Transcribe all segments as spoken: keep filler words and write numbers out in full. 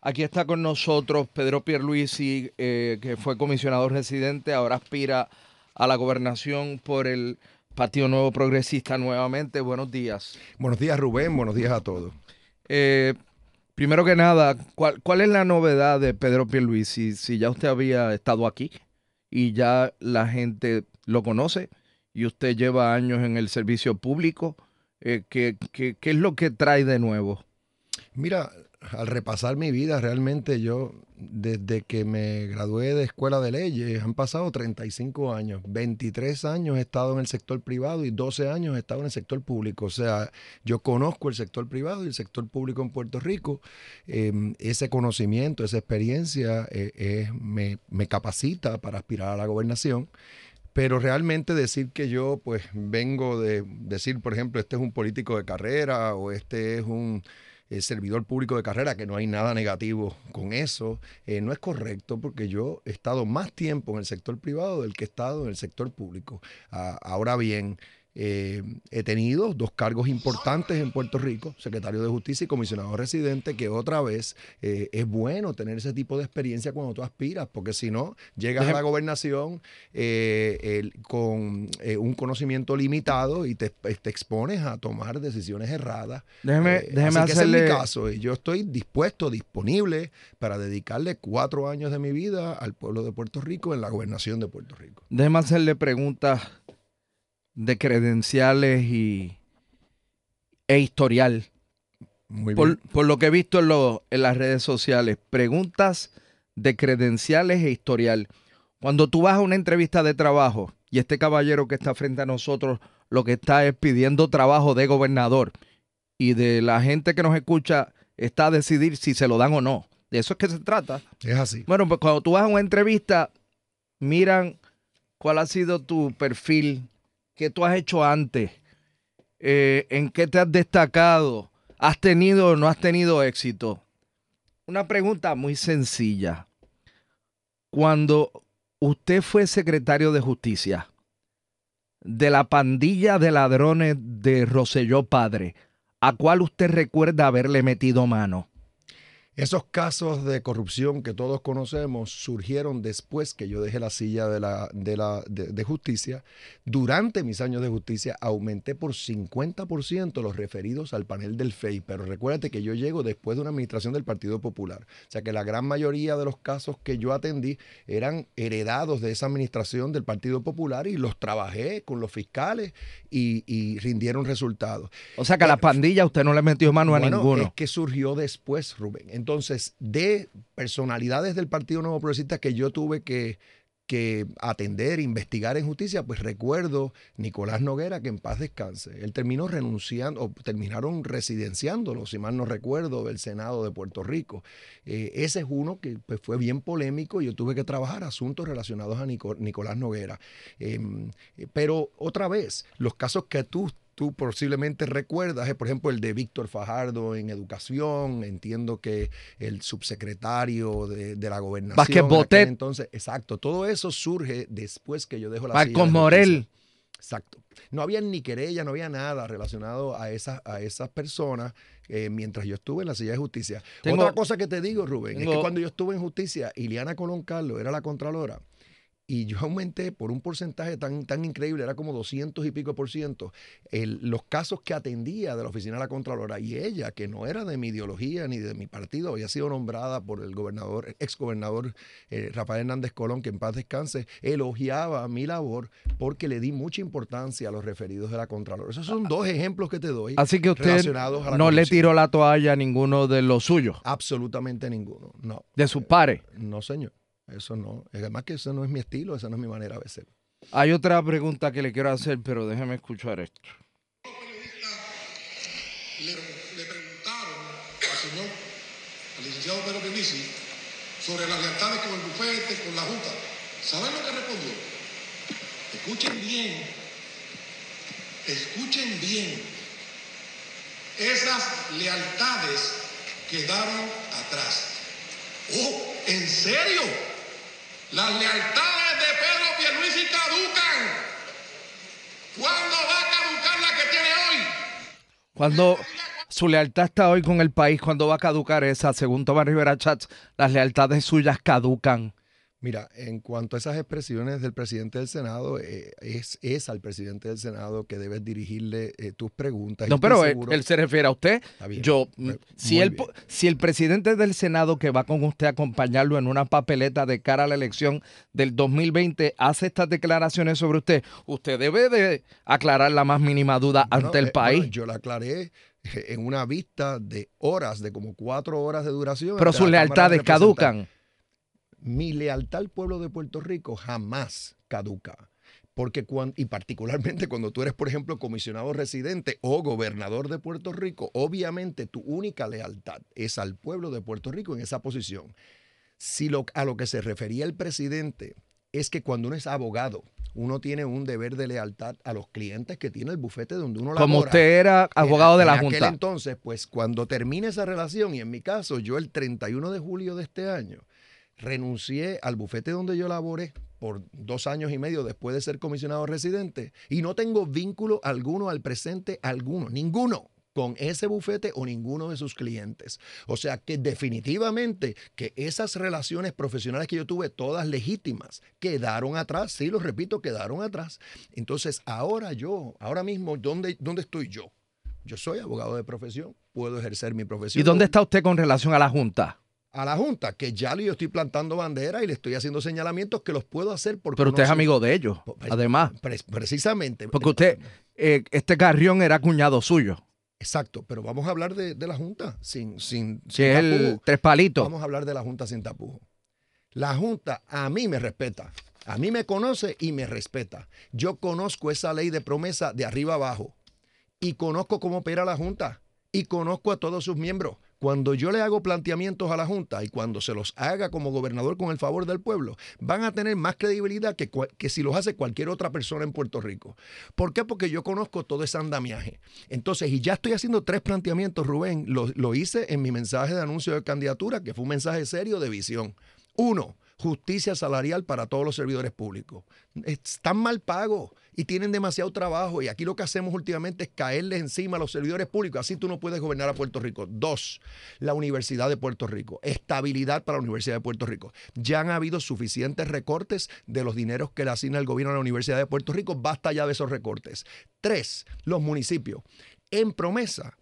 Aquí está con nosotros Pedro Pierluisi, eh, que fue comisionado residente, ahora aspira a la gobernación por el Partido Nuevo Progresista nuevamente. Buenos días. Buenos días, Rubén. Buenos días a todos. Eh, primero que nada, ¿cuál, cuál es la novedad de Pedro Pierluisi? Si ya usted había estado aquí y ya la gente lo conoce y usted lleva años en el servicio público, eh, ¿qué, qué, qué es lo que trae de nuevo? Mira, al repasar mi vida, realmente yo, desde que me gradué de Escuela de Leyes, han pasado treinta y cinco años. veintitrés años he estado en el sector privado y doce años he estado en el sector público. O sea, yo conozco el sector privado y el sector público en Puerto Rico. Eh, ese conocimiento, esa experiencia eh, eh, me, me capacita para aspirar a la gobernación. Pero realmente decir que yo pues vengo de decir, por ejemplo, este es un político de carrera o este es un... el servidor público de carrera, que no hay nada negativo con eso, eh, no es correcto porque yo he estado más tiempo en el sector privado del que he estado en el sector público. Ah, ahora bien, eh, he tenido dos cargos importantes en Puerto Rico, secretario de Justicia y comisionado residente, que otra vez eh, es bueno tener ese tipo de experiencia cuando tú aspiras, porque si no, llegas a la gobernación eh, el, con eh, un conocimiento limitado y te, te expones a tomar decisiones erradas. Déjeme, eh, déjeme así hacerle... que ese es mi caso, y yo estoy dispuesto, disponible, para dedicarle cuatro años de mi vida al pueblo de Puerto Rico en la gobernación de Puerto Rico. Déjeme hacerle preguntas de credenciales y, e historial. Muy bien. Por, por lo que he visto en, lo, en las redes sociales, preguntas de credenciales e historial. Cuando tú vas a una entrevista de trabajo y este caballero que está frente a nosotros lo que está es pidiendo trabajo de gobernador y de la gente que nos escucha está a decidir si se lo dan o no. De eso es que se trata. Es así. Bueno, pues cuando tú vas a una entrevista, miran cuál ha sido tu perfil, ¿qué tú has hecho antes? Eh, ¿En qué te has destacado? ¿Has tenido o no has tenido éxito? Una pregunta muy sencilla. Cuando usted fue secretario de Justicia de la pandilla de ladrones de Rosselló Padre, ¿a cuál usted recuerda haberle metido mano? Esos casos de corrupción que todos conocemos surgieron después que yo dejé la silla de, la, de, la, de, de justicia. Durante mis años de justicia aumenté por cincuenta por ciento los referidos al panel del F E I, pero recuérdate que yo llego después de una administración del Partido Popular. O sea que la gran mayoría de los casos que yo atendí eran heredados de esa administración del Partido Popular y los trabajé con los fiscales y, y rindieron resultados. O sea que a la pandilla usted no le metió mano a bueno, ninguno. Es que surgió después, Rubén. Entonces, Entonces, de personalidades del Partido Nuevo Progresista que yo tuve que, que atender, investigar en justicia, pues recuerdo Nicolás Noguera, que en paz descanse. Él terminó renunciando, o terminaron residenciándolo, si mal no recuerdo, del Senado de Puerto Rico. Eh, ese es uno que pues, fue bien polémico y yo tuve que trabajar asuntos relacionados a Nico, Nicolás Noguera. Eh, pero otra vez, los casos que tú tú posiblemente recuerdas, por ejemplo, el de Víctor Fajardo en educación, entiendo que el subsecretario de, de la gobernación. Vázquez Botet. Entonces, exacto, todo eso surge después que yo dejo la silla. Marcos Morel. Exacto. No había ni querella, no había nada relacionado a esas, a esas personas eh, mientras yo estuve en la silla de justicia. Tengo, Otra cosa que te digo, Rubén, tengo, es que cuando yo estuve en justicia, Ileana Colón Carlos era la contralora. Y yo aumenté por un porcentaje tan, tan increíble, era como doscientos y pico por ciento, el, los casos que atendía de la oficina de la Contralora. Y ella, que no era de mi ideología ni de mi partido, había sido nombrada por el gobernador, exgobernador eh, Rafael Hernández Colón, que en paz descanse, elogiaba mi labor porque le di mucha importancia a los referidos de la Contralora. Esos son dos ejemplos que te doy. Así que usted relacionados a la no corrupción. Le tiró la toalla a ninguno de los suyos. Absolutamente ninguno, no. ¿De sus pares? No, señor. Eso no, además que eso no es mi estilo, esa no es mi manera de hacer. Hay otra pregunta que le quiero hacer, pero déjeme escuchar esto. Los periodistas le, le preguntaron al señor, al licenciado Pedro Pierluisi, sobre las lealtades con el bufete, con la Junta. ¿Saben lo que respondió? Escuchen bien, escuchen bien. Esas lealtades quedaron atrás. ¡Oh, en serio! Las lealtades de Pedro Pierluisi caducan. ¿Cuándo va a caducar la que tiene hoy? Cuando su lealtad está hoy con el país, ¿cuándo va a caducar esa? Según Tomás Rivera Chatz, las lealtades suyas caducan. Mira, en cuanto a esas expresiones del presidente del Senado, eh, es, es al presidente del Senado que debes dirigirle eh, tus preguntas. No, pero él, él se refiere a usted. Está bien, Yo, si, él, si el presidente del Senado que va con usted a acompañarlo en una papeleta de cara a la elección del dos mil veinte hace estas declaraciones sobre usted, usted debe de aclarar la más mínima duda bueno, ante el eh, país. Bueno, yo la aclaré en una vista de horas, de como cuatro horas de duración. Pero sus lealtades caducan. Mi lealtad al pueblo de Puerto Rico jamás caduca. Porque cuando, y particularmente cuando tú eres, por ejemplo, comisionado residente o gobernador de Puerto Rico, obviamente tu única lealtad es al pueblo de Puerto Rico en esa posición. Si lo, a lo que se refería el presidente es que cuando uno es abogado, uno tiene un deber de lealtad a los clientes que tiene el bufete donde uno labora. Como usted era abogado en, de la en Junta. En aquel entonces, pues cuando termine esa relación, y en mi caso, yo el treinta y uno de julio de este año, renuncié al bufete donde yo laboré por dos años y medio después de ser comisionado residente y no tengo vínculo alguno al presente, alguno, ninguno, con ese bufete o ninguno de sus clientes. O sea que definitivamente que esas relaciones profesionales que yo tuve, todas legítimas, quedaron atrás, sí, lo repito, quedaron atrás. Entonces ahora yo, ahora mismo, ¿dónde, dónde estoy yo? Yo soy abogado de profesión, puedo ejercer mi profesión. ¿Y dónde está usted con relación a la Junta? A la Junta, que ya le estoy plantando bandera y le estoy haciendo señalamientos que los puedo hacer porque... Pero usted no es soy... amigo de ellos, Pre además. Pre precisamente. Porque usted, eh, este Carrión era cuñado suyo. Exacto, pero vamos a hablar de, de la Junta sin, sin, sin es el tres palitos. Vamos a hablar de la Junta sin tapujo. La Junta a mí me respeta, a mí me conoce y me respeta. Yo conozco esa ley de promesa de arriba abajo y conozco cómo opera la Junta y conozco a todos sus miembros. Cuando yo le hago planteamientos a la Junta y cuando se los haga como gobernador con el favor del pueblo, van a tener más credibilidad que, que si los hace cualquier otra persona en Puerto Rico. ¿Por qué? Porque yo conozco todo ese andamiaje. Entonces, y ya estoy haciendo tres planteamientos, Rubén. Lo, lo hice en mi mensaje de anuncio de candidatura, que fue un mensaje serio de visión. Uno, justicia salarial para todos los servidores públicos. Están mal pagos y tienen demasiado trabajo y aquí lo que hacemos últimamente es caerles encima a los servidores públicos. Así tú no puedes gobernar a Puerto Rico. Dos, la Universidad de Puerto Rico. Estabilidad para la Universidad de Puerto Rico. Ya han habido suficientes recortes de los dineros que le asigna el gobierno a la Universidad de Puerto Rico. Basta ya de esos recortes. Tres, los municipios. En promesa,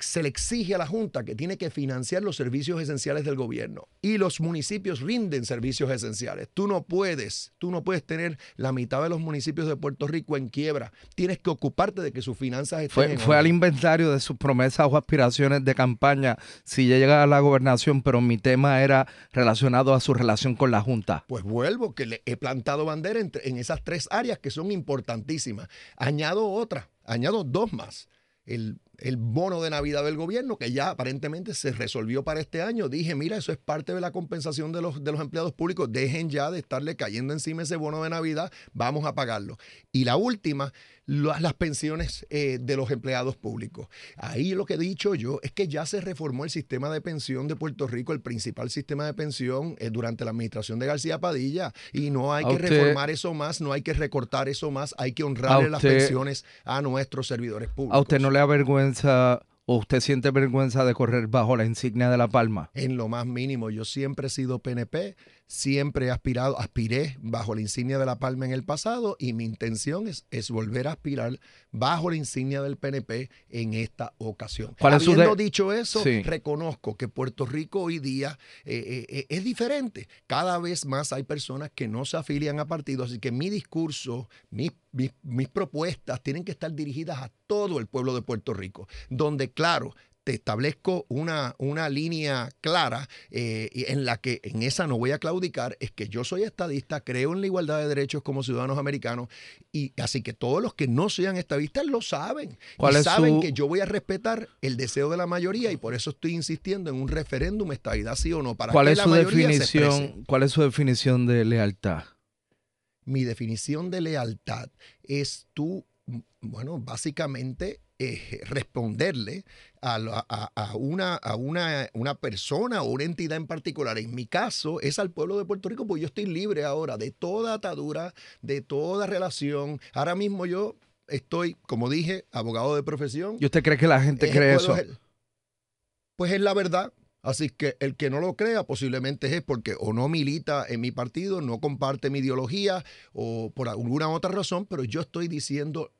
se le exige a la Junta que tiene que financiar los servicios esenciales del gobierno y los municipios rinden servicios esenciales. Tú no puedes, tú no puedes tener la mitad de los municipios de Puerto Rico en quiebra. Tienes que ocuparte de que sus finanzas estén fue, en fue al inventario de sus promesas o aspiraciones de campaña si ya llega a la gobernación, pero mi tema era relacionado a su relación con la Junta. Pues vuelvo, que le he plantado bandera en, en esas tres áreas que son importantísimas. Añado otra, añado dos más. El el bono de Navidad del gobierno, que ya aparentemente se resolvió para este año. Dije, mira, eso es parte de la compensación de los, de los empleados públicos. Dejen ya de estarle cayendo encima ese bono de Navidad. Vamos a pagarlo. Y la última, las, las pensiones eh, de los empleados públicos. Ahí lo que he dicho yo es que ya se reformó el sistema de pensión de Puerto Rico, el principal sistema de pensión eh, durante la administración de García Padilla. Y no hay que usted, reformar eso más, no hay que recortar eso más. Hay que honrarle usted, las pensiones a nuestros servidores públicos. ¿A usted no le da vergüenza o usted siente vergüenza de correr bajo la insignia de La Palma? En lo más mínimo. Yo siempre he sido P N P, siempre he aspirado, aspiré bajo la insignia de La Palma en el pasado, y mi intención es, es volver a aspirar bajo la insignia del P N P en esta ocasión. Habiendo dicho eso, sí, reconozco que Puerto Rico hoy día eh, eh, es diferente. Cada vez más hay personas que no se afilian a partidos, así que mi discurso, mis Mis, mis propuestas tienen que estar dirigidas a todo el pueblo de Puerto Rico, donde, claro, te establezco una, una línea clara eh, en la que en esa no voy a claudicar. Es que yo soy estadista, creo en la igualdad de derechos como ciudadanos americanos, y así que todos los que no sean estadistas lo saben. Y saben su... que yo voy a respetar el deseo de la mayoría, y por eso estoy insistiendo en un referéndum, estadidad sí o no, para ¿Cuál que es la su mayoría definición, se exprese. ¿Cuál es su definición de lealtad? Mi definición de lealtad es tú, bueno, básicamente eh, responderle a, a, a, una, a una, una persona o una entidad en particular. En mi caso es al pueblo de Puerto Rico, porque yo estoy libre ahora de toda atadura, de toda relación. Ahora mismo yo estoy, como dije, abogado de profesión. ¿Y usted cree que la gente cree eso? Pues es la verdad. Así que el que no lo crea posiblemente es porque o no milita en mi partido, no comparte mi ideología o por alguna otra razón, pero yo estoy diciendo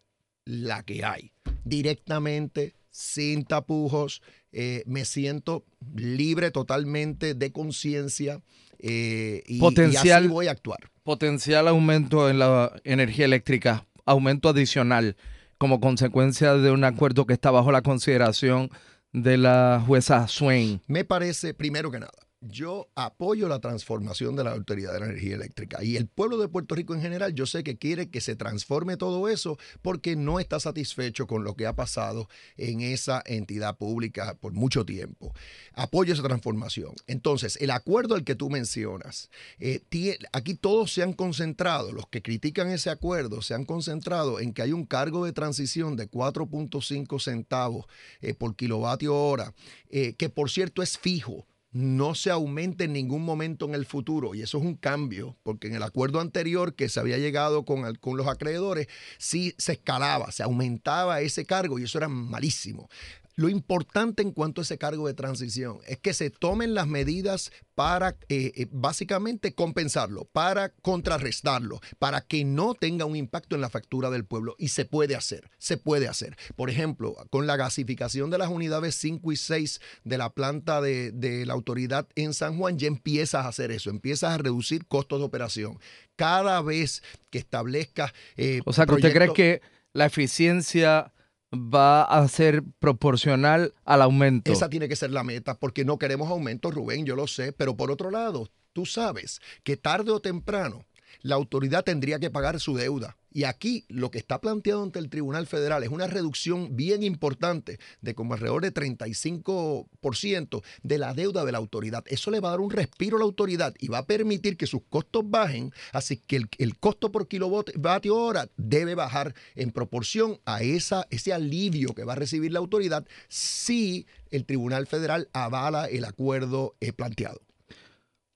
la que hay, directamente, sin tapujos. Eh, me siento libre totalmente de conciencia eh, y, y así voy a actuar. Potencial aumento en la energía eléctrica, aumento adicional como consecuencia de un acuerdo que está bajo la consideración de la jueza Swain. Me parece, primero que nada, yo apoyo la transformación de la Autoridad de Energía Eléctrica, y el pueblo de Puerto Rico en general, yo sé que quiere que se transforme todo eso porque no está satisfecho con lo que ha pasado en esa entidad pública por mucho tiempo. Apoyo esa transformación. Entonces, el acuerdo al que tú mencionas, eh, tiene, aquí todos se han concentrado, los que critican ese acuerdo se han concentrado en que hay un cargo de transición de cuatro punto cinco centavos eh, por kilovatio hora, eh, que por cierto es fijo. No se aumente en ningún momento en el futuro, y eso es un cambio, porque en el acuerdo anterior que se había llegado con, el, con los acreedores, sí se escalaba, se aumentaba ese cargo, y eso era malísimo. Lo importante en cuanto a ese cargo de transición es que se tomen las medidas para eh, básicamente compensarlo, para contrarrestarlo, para que no tenga un impacto en la factura del pueblo. Y se puede hacer, se puede hacer. Por ejemplo, con la gasificación de las unidades cinco y seis de la planta de, de la autoridad en San Juan, ya empiezas a hacer eso, empiezas a reducir costos de operación. Cada vez que establezcas... Eh, o sea, que ¿usted cree que la eficiencia va a ser proporcional al aumento? Esa tiene que ser la meta, porque no queremos aumentos, Rubén, yo lo sé, pero por otro lado, tú sabes que tarde o temprano la autoridad tendría que pagar su deuda. Y aquí lo que está planteado ante el Tribunal Federal es una reducción bien importante de como alrededor de treinta y cinco por ciento de la deuda de la autoridad. Eso le va a dar un respiro a la autoridad y va a permitir que sus costos bajen. Así que el, el costo por kilovatio hora debe bajar en proporción a esa, ese alivio que va a recibir la autoridad si el Tribunal Federal avala el acuerdo planteado.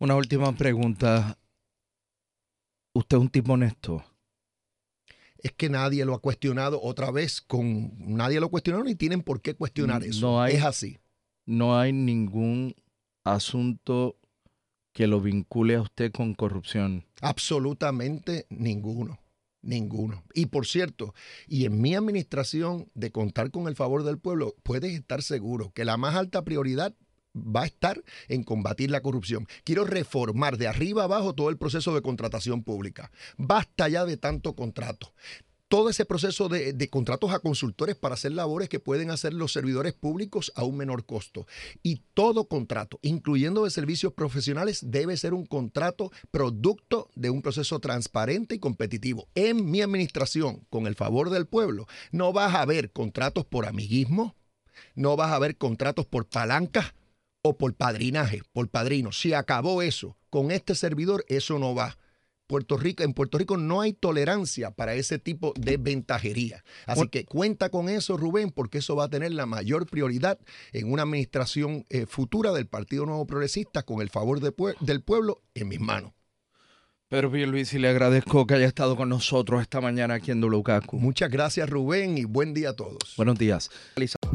Una última pregunta. ¿Usted es un tipo honesto? Es que nadie lo ha cuestionado otra vez, con nadie lo cuestionaron y tienen por qué cuestionar eso. No hay, es así. No hay ningún asunto que lo vincule a usted con corrupción. Absolutamente ninguno, ninguno. Y por cierto, y en mi administración, de contar con el favor del pueblo, puedes estar seguro que la más alta prioridad va a estar en combatir la corrupción. Quiero reformar de arriba abajo todo el proceso de contratación pública. Basta ya de tanto contrato. Todo ese proceso de, de contratos a consultores para hacer labores que pueden hacer los servidores públicos a un menor costo. Y todo contrato, incluyendo de servicios profesionales, debe ser un contrato producto de un proceso transparente y competitivo. En mi administración, con el favor del pueblo, no vas a ver contratos por amiguismo, no vas a ver contratos por palancas o por padrinaje, por padrinos. Se acabó eso. Con este servidor eso no va. Puerto Rico, en Puerto Rico no hay tolerancia para ese tipo de ventajería. Así que cuenta con eso, Rubén, porque eso va a tener la mayor prioridad en una administración eh, futura del Partido Nuevo Progresista, con el favor de pue- del pueblo en mis manos. Pedro Pierluisi, le agradezco que haya estado con nosotros esta mañana aquí en W C A C U. Muchas gracias, Rubén, y buen día a todos. Buenos días.